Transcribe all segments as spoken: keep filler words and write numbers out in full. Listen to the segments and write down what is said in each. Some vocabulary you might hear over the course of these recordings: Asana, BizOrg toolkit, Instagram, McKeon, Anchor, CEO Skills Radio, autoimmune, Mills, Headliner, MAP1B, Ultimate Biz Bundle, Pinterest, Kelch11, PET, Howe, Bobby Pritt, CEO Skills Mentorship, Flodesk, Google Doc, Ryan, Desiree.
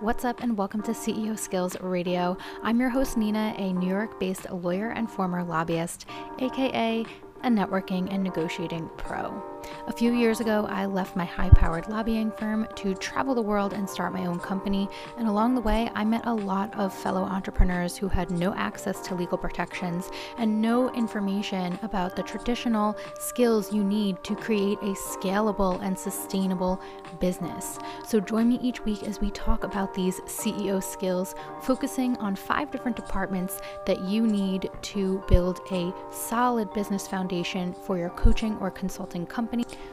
What's up and welcome to C E O Skills Radio. I'm your host Nina, a New York-based lawyer and former lobbyist, aka a networking and negotiating pro. A few years ago, I left my high-powered lobbying firm to travel the world and start my own company, and along the way, I met a lot of fellow entrepreneurs who had no access to legal protections and no information about the traditional skills you need to create a scalable and sustainable business. So join me each week as we talk about these C E O skills, focusing on five different departments that you need to build a solid business foundation for your coaching or consulting company.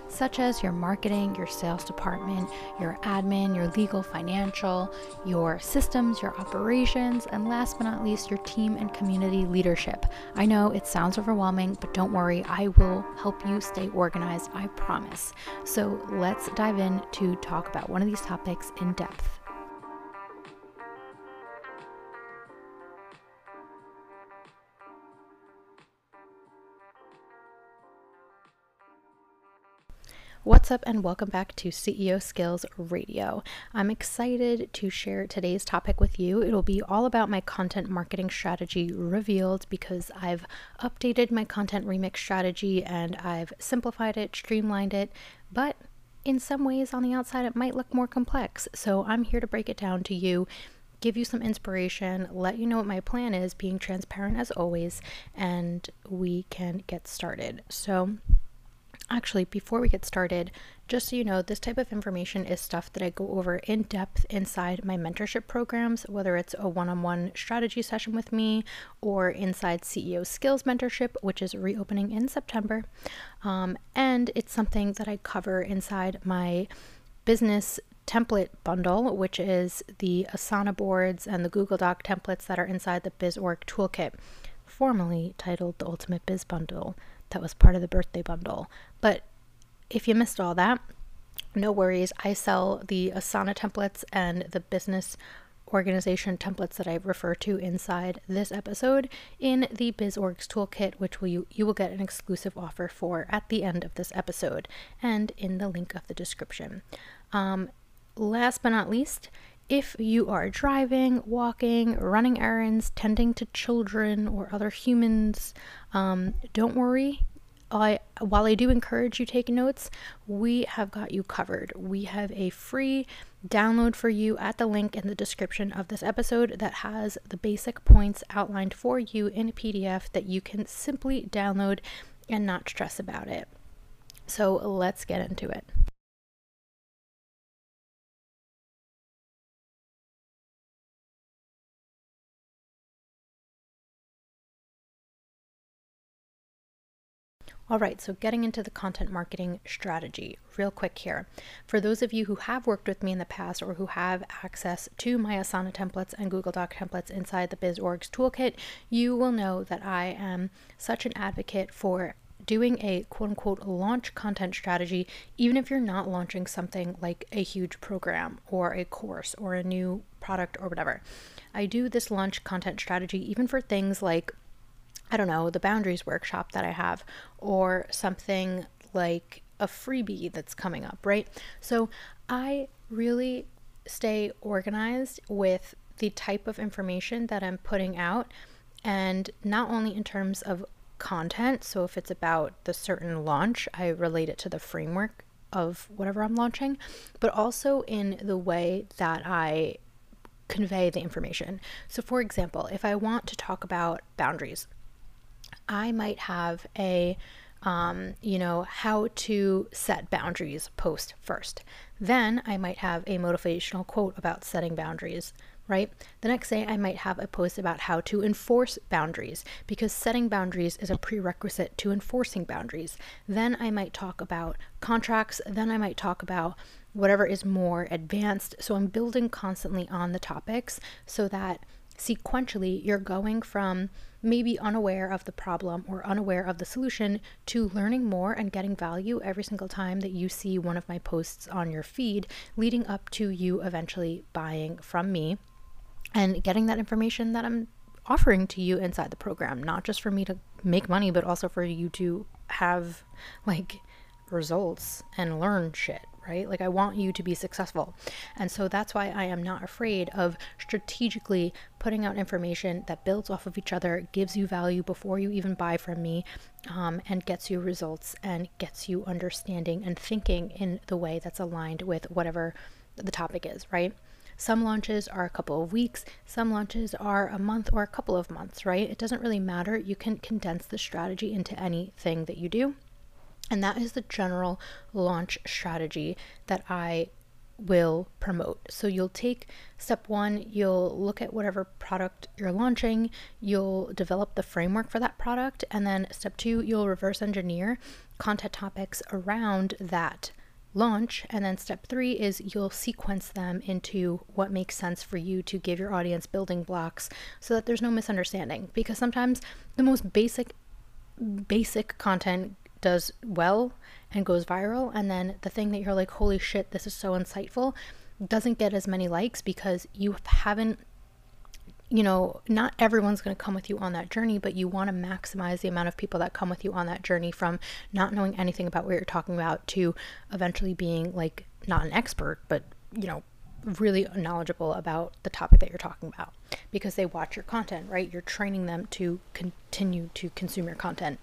Such as your marketing, your sales department, your admin, your legal, financial, your systems, your operations, and last but not least, your team and community leadership. I know it sounds overwhelming, but don't worry, I will help you stay organized, I promise. So let's dive in to talk about one of these topics in depth. What's up and welcome back to C E O Skills Radio. I'm excited to share today's topic with you. It'll be all about my content marketing strategy revealed because I've updated my content remix strategy and I've simplified it, streamlined it, but in some ways on the outside it might look more complex. So I'm here to break it down to you, give you some inspiration, let you know what my plan is, being transparent as always, and we can get started. So actually, before we get started, just so you know, this type of information is stuff that I go over in depth inside my mentorship programs, whether it's a one-on-one strategy session with me or inside C E O Skills Mentorship, which is reopening in September. Um, and it's something that I cover inside my business template bundle, which is the Asana boards and the Google Doc templates that are inside the BizOrg toolkit, formerly titled the Ultimate Biz Bundle. That was part of the birthday bundle. But if you missed all that, no worries. I sell the Asana templates and the business organization templates that I refer to inside this episode in the BizOrgs toolkit, which will you, you will get an exclusive offer for at the end of this episode and in the link of the description. Um, last but not least, if you are driving, walking, running errands, tending to children or other humans, um, don't worry. I, while I do encourage you to take notes, we have got you covered. We have a free download for you at the link in the description of this episode that has the basic points outlined for you in a P D F that you can simply download and not stress about it. So let's get into it. All right, so getting into the content marketing strategy real quick here. For those of you who have worked with me in the past or who have access to my Asana templates and Google Doc templates inside the BizOrgs toolkit, you will know that I am such an advocate for doing a quote unquote launch content strategy, even if you're not launching something like a huge program or a course or a new product or whatever. I do this launch content strategy even for things like, I don't know, the boundaries workshop that I have or something like a freebie that's coming up, right? So I really stay organized with the type of information that I'm putting out, and not only in terms of content. So if it's about the certain launch, I relate it to the framework of whatever I'm launching, but also in the way that I convey the information. So for example, if I want to talk about boundaries, I might have a, um, you know, how to set boundaries post first. Then I might have a motivational quote about setting boundaries, right? The next day I might have a post about how to enforce boundaries, because setting boundaries is a prerequisite to enforcing boundaries. Then I might talk about contracts. Then I might talk about whatever is more advanced. So I'm building constantly on the topics so that sequentially you're going from maybe unaware of the problem or unaware of the solution to learning more and getting value every single time that you see one of my posts on your feed, leading up to you eventually buying from me and getting that information that I'm offering to you inside the program, not just for me to make money, but also for you to have like results and learn shit, right? Like I want you to be successful. And so that's why I am not afraid of strategically putting out information that builds off of each other, gives you value before you even buy from me, um, and gets you results and gets you understanding and thinking in the way that's aligned with whatever the topic is, right? Some launches are a couple of weeks, some launches are a month or a couple of months, right? It doesn't really matter. You can condense the strategy into anything that you do. And that is the general launch strategy that I will promote. So you'll take step one, you'll look at whatever product you're launching, you'll develop the framework for that product, and then step two, you'll reverse engineer content topics around that launch. And then step three is you'll sequence them into what makes sense for you to give your audience building blocks so that there's no misunderstanding, because sometimes the most basic basic content does well and goes viral, and then the thing that you're like, holy shit, this is so insightful, doesn't get as many likes because you haven't, you know, not everyone's going to come with you on that journey, but you want to maximize the amount of people that come with you on that journey from not knowing anything about what you're talking about to eventually being like, not an expert, but, you know, really knowledgeable about the topic that you're talking about because they watch your content, right? You're training them to continue to consume your content.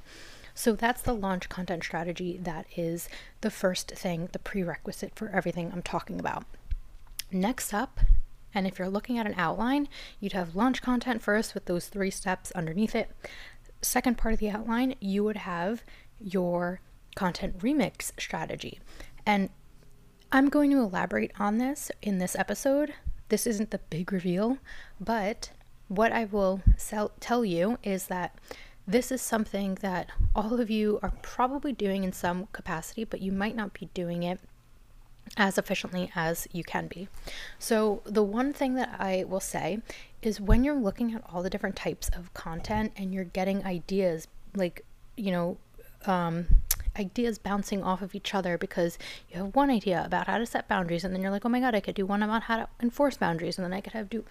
So that's the launch content strategy. That is the first thing, the prerequisite for everything I'm talking about. Next up, and if you're looking at an outline, you'd have launch content first with those three steps underneath it. Second part of the outline, you would have your content remix strategy. And I'm going to elaborate on this in this episode. This isn't the big reveal, but what I will sell, tell you is that this is something that all of you are probably doing in some capacity, but you might not be doing it as efficiently as you can be. So the one thing that I will say is when you're looking at all the different types of content and you're getting ideas, like, you know, um, ideas bouncing off of each other because you have one idea about how to set boundaries, and then you're like, oh my God, I could do one about how to enforce boundaries, and then I could have do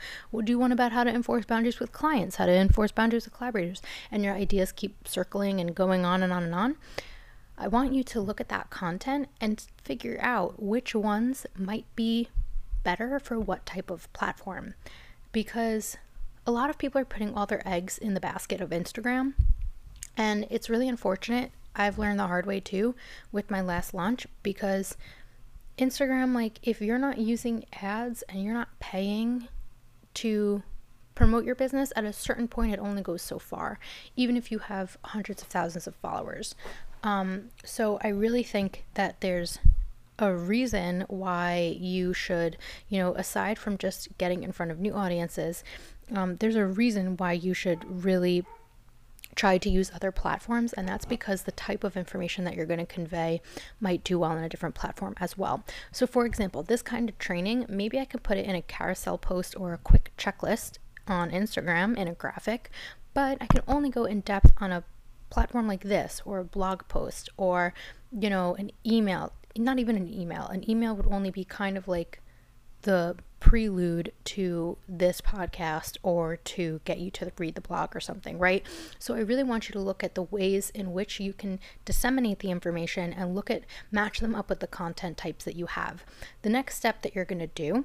do one about how to enforce boundaries with clients, how to enforce boundaries with collaborators, and your ideas keep circling and going on and on and on. I want you to look at that content and figure out which ones might be better for what type of platform, because a lot of people are putting all their eggs in the basket of Instagram, and it's really unfortunate. I've learned the hard way too with my last launch, because Instagram, like, if you're not using ads and you're not paying to promote your business, at a certain point it only goes so far, even if you have hundreds of thousands of followers. Um, so I really think that there's a reason why you should, you know, aside from just getting in front of new audiences, um, there's a reason why you should really try to use other platforms, and that's because the type of information that you're going to convey might do well on a different platform as well. So for example, this kind of training, maybe I can put it in a carousel post or a quick checklist on Instagram in a graphic, but I can only go in depth on a platform like this, or a blog post, or, you know, an email. Not even an email. An email would only be kind of like the prelude to this podcast or to get you to read the blog or something, right? So I really want you to look at the ways in which you can disseminate the information and look at, match them up with the content types that you have. The next step that you're going to do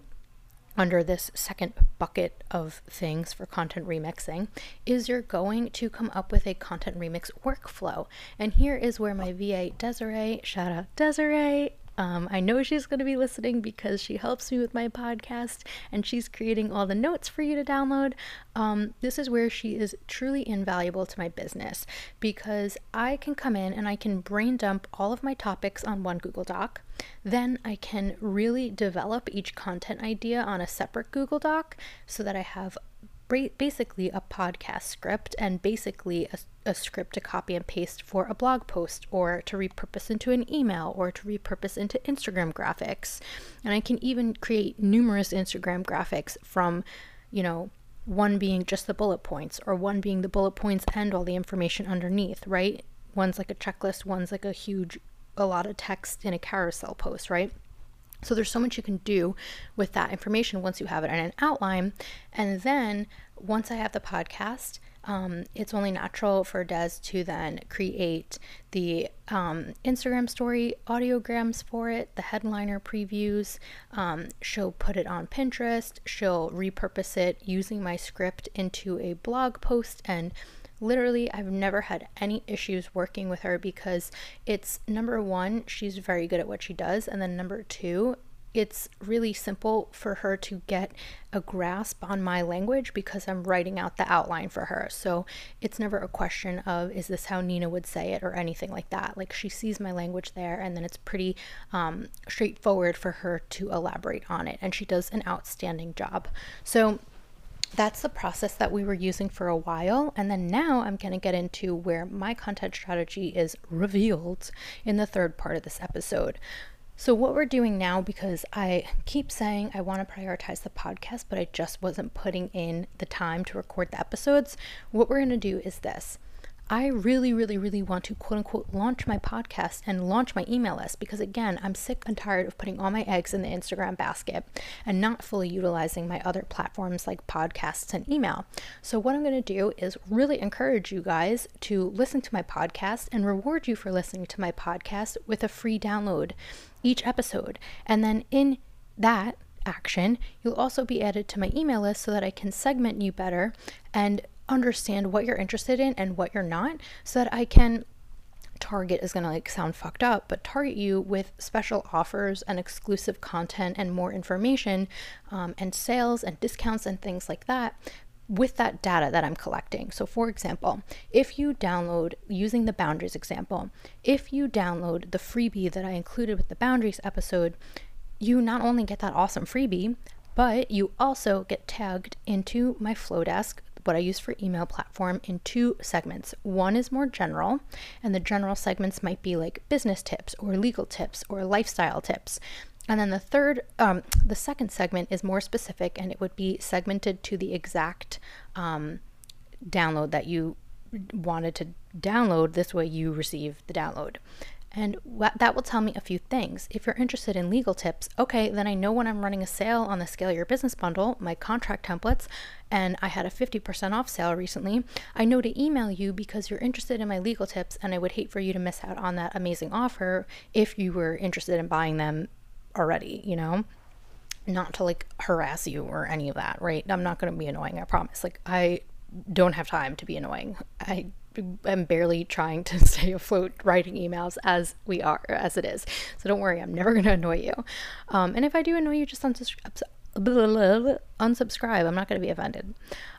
under this second bucket of things for content remixing is you're going to come up with a content remix workflow. And here is where my V A Desiree, shout out Desiree, um, I know she's going to be listening because she helps me with my podcast and she's creating all the notes for you to download. Um, this is where she is truly invaluable to my business, because I can come in and I can brain dump all of my topics on one Google Doc. Then I can really develop each content idea on a separate Google Doc so that I have basically a podcast script and basically a, a script to copy and paste for a blog post, or to repurpose into an email, or to repurpose into Instagram graphics. And I can even create numerous Instagram graphics from, you know, one being just the bullet points, or one being the bullet points and all the information underneath, right? One's like a checklist, one's like a huge, a lot of text in a carousel post, right? So there's so much you can do with that information once you have it in an outline. And then once I have the podcast, um, it's only natural for Des to then create the um, Instagram story audiograms for it, the headliner previews. Um, she'll put it on Pinterest. She'll repurpose it using my script into a blog post, and literally, I've never had any issues working with her because it's, number one, she's very good at what she does. And then number two, it's really simple for her to get a grasp on my language because I'm writing out the outline for her. So it's never a question of, is this how Nina would say it or anything like that? Like, she sees my language there, and then it's pretty um, straightforward for her to elaborate on it. And she does an outstanding job. So that's the process that we were using for a while. And then now I'm going to get into where my content strategy is revealed in the third part of this episode. So what we're doing now, because I keep saying I want to prioritize the podcast, but I just wasn't putting in the time to record the episodes. What we're going to do is this. I really, really, really want to quote unquote launch my podcast and launch my email list because, again, I'm sick and tired of putting all my eggs in the Instagram basket and not fully utilizing my other platforms like podcasts and email. So what I'm going to do is really encourage you guys to listen to my podcast and reward you for listening to my podcast with a free download each episode. And then in that action, you'll also be added to my email list so that I can segment you better and understand what you're interested in and what you're not, so that I can target is going to like sound fucked up, but target you with special offers and exclusive content and more information um, and sales and discounts and things like that with that data that I'm collecting. So for example, if you download, using the boundaries example, if you download the freebie that I included with the boundaries episode, you not only get that awesome freebie, but you also get tagged into my Flodesk, what I use for email platform, in two segments. One is more general, and the general segments might be like business tips or legal tips or lifestyle tips. And then the third, um, the second segment is more specific, and it would be segmented to the exact um, download that you wanted to download. This way you receive the download. And that will tell me a few things. If you're interested in legal tips, okay, then I know when I'm running a sale on the Scale Your Business Bundle, my contract templates, and I had a fifty percent off sale recently, I know to email you because you're interested in my legal tips, and I would hate for you to miss out on that amazing offer if you were interested in buying them already, you know? Not to like harass you or any of that, right? I'm not going to be annoying, I promise. Like, I don't have time to be annoying. I I'm barely trying to stay afloat writing emails as we are, as it is. So don't worry, I'm never going to annoy you. Um, and if I do annoy you, just unsubscribe. unsubscribe. I'm not going to be offended.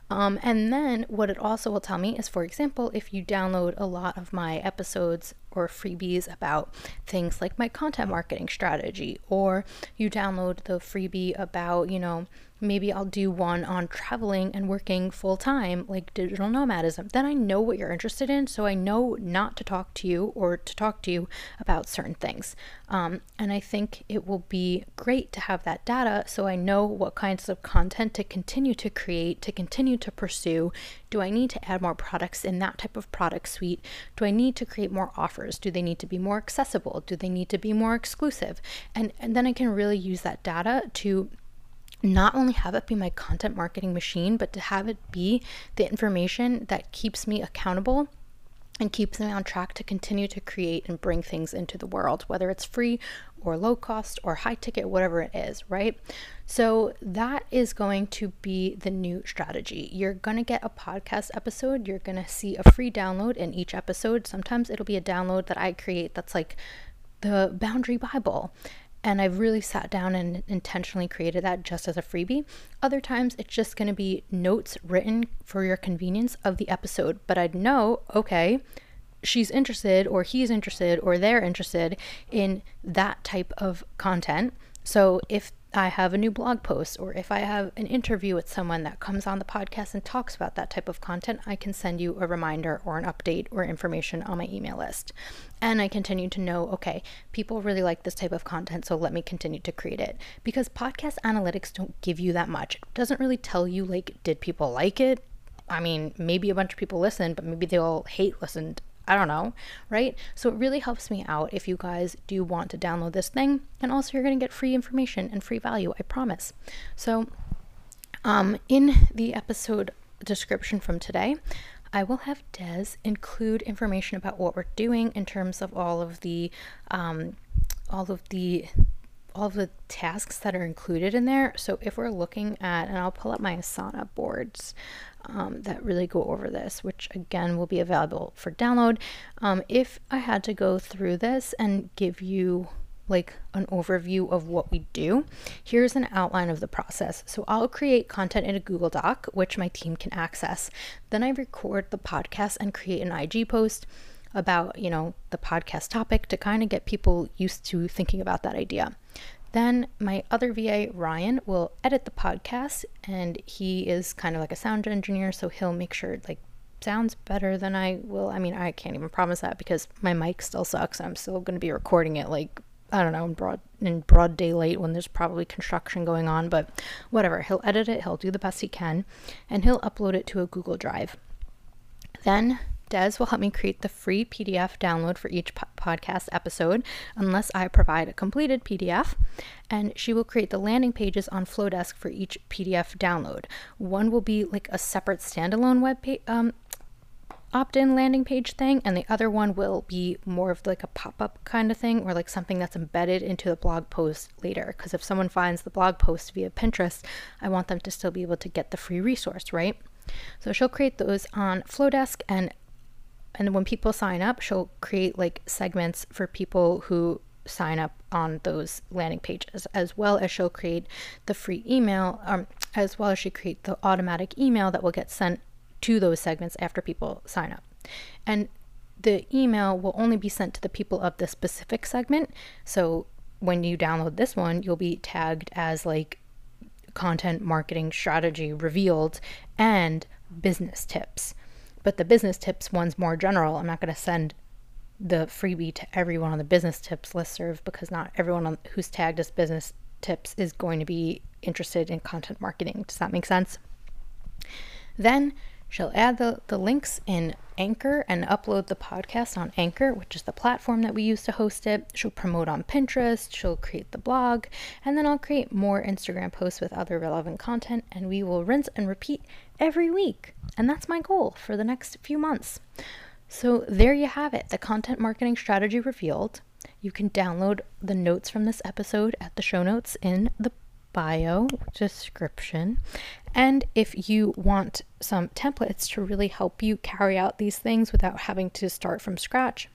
Um, and then what it also will tell me is, for example, if you download a lot of my episodes or freebies about things like my content marketing strategy, or you download the freebie about, you know, maybe I'll do one on traveling and working full time, like digital nomadism, then I know what you're interested in. So I know not to talk to you or to talk to you about certain things. Um, and I think it will be great to have that data, so I know what kinds of content to continue to create, to continue to pursue. Do I need to add more products in that type of product suite? Do I need to create more offers? Do they need to be more accessible? Do they need to be more exclusive? And, and then I can really use that data to not only have it be my content marketing machine, but to have it be the information that keeps me accountable and keeps me on track to continue to create and bring things into the world, whether it's free or low cost or high ticket, whatever it is, right? So that is going to be the new strategy. You're going to get a podcast episode. You're going to see a free download in each episode. Sometimes it'll be a download that I create that's like the Boundary Bible, and I've really sat down and intentionally created that just as a freebie. Other times it's just going to be notes written for your convenience of the episode, but I'd know, okay, she's interested or he's interested or they're interested in that type of content. So if I have a new blog post, or if I have an interview with someone that comes on the podcast and talks about that type of content, I can send you a reminder or an update or information on my email list. And I continue to know, okay, people really like this type of content, so let me continue to create it. Because podcast analytics don't give you that much. It doesn't really tell you, like, did people like it? I mean, maybe a bunch of people listened, but maybe they all hate listened. I don't know, right? So it really helps me out if you guys do want to download this thing. And also you're going to get free information and free value, I promise. So um, in the episode description from today, I will have Des include information about what we're doing in terms of all of the, um, all of the, all of the tasks that are included in there. So if we're looking at, and I'll pull up my Asana boards um, that really go over this, which again will be available for download. Um, if I had to go through this and give you like an overview of what we do, here's an outline of the process. So I'll create content in a Google Doc, which my team can access. Then I record the podcast and create an I G post about, you know, the podcast topic to kind of get people used to thinking about that idea. Then my other V A, Ryan, will edit the podcast, and he is kind of like a sound engineer, so he'll make sure it like sounds better than I will. I mean, I can't even promise that because my mic still sucks. I'm still going to be recording it like, I don't know, in broad, in broad daylight when there's probably construction going on, but whatever. He'll edit it, he'll do the best he can, and he'll upload it to a Google Drive. Then Des will help me create the free P D F download for each po- podcast episode, unless I provide a completed P D F, and she will create the landing pages on Flodesk for each P D F download. One will be like a separate standalone web page, um, opt-in landing page thing, and the other one will be more of like a pop-up kind of thing, or like something that's embedded into the blog post later, because if someone finds the blog post via Pinterest, I want them to still be able to get the free resource, right? So she'll create those on Flodesk, and and when people sign up, she'll create like segments for people who sign up on those landing pages, as well as she'll create the free email, um, as well as she create the automatic email that will get sent to those segments after people sign up. And the email will only be sent to the people of the specific segment. So when you download this one, you'll be tagged as like content marketing strategy revealed and business tips. But the business tips one's more general. I'm not going to send the freebie to everyone on the business tips listserv, because not everyone on, who's tagged as business tips is going to be interested in content marketing. Does that make sense? Then she'll add the, the links in Anchor and upload the podcast on Anchor, which is the platform that we use to host it. She'll promote on Pinterest, she'll create the blog, and then I'll create more Instagram posts with other relevant content, and we will rinse and repeat every week. And that's my goal for the next few months. So there you have it, the content marketing strategy revealed. You can download the notes from this episode at the show notes in the bio description. And if you want some templates to really help you carry out these things without having to start from scratch,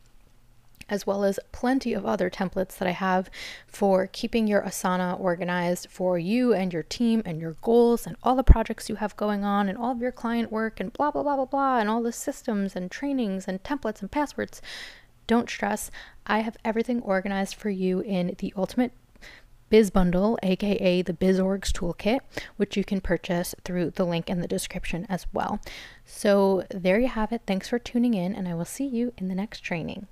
as well as plenty of other templates that I have for keeping your Asana organized for you and your team and your goals and all the projects you have going on and all of your client work and blah, blah, blah, blah, blah, and all the systems and trainings and templates and passwords, don't stress. I have everything organized for you in the Ultimate Biz Bundle, aka the BizOrg toolkit, which you can purchase through the link in the description as well. So there you have it. Thanks for tuning in, and I will see you in the next training.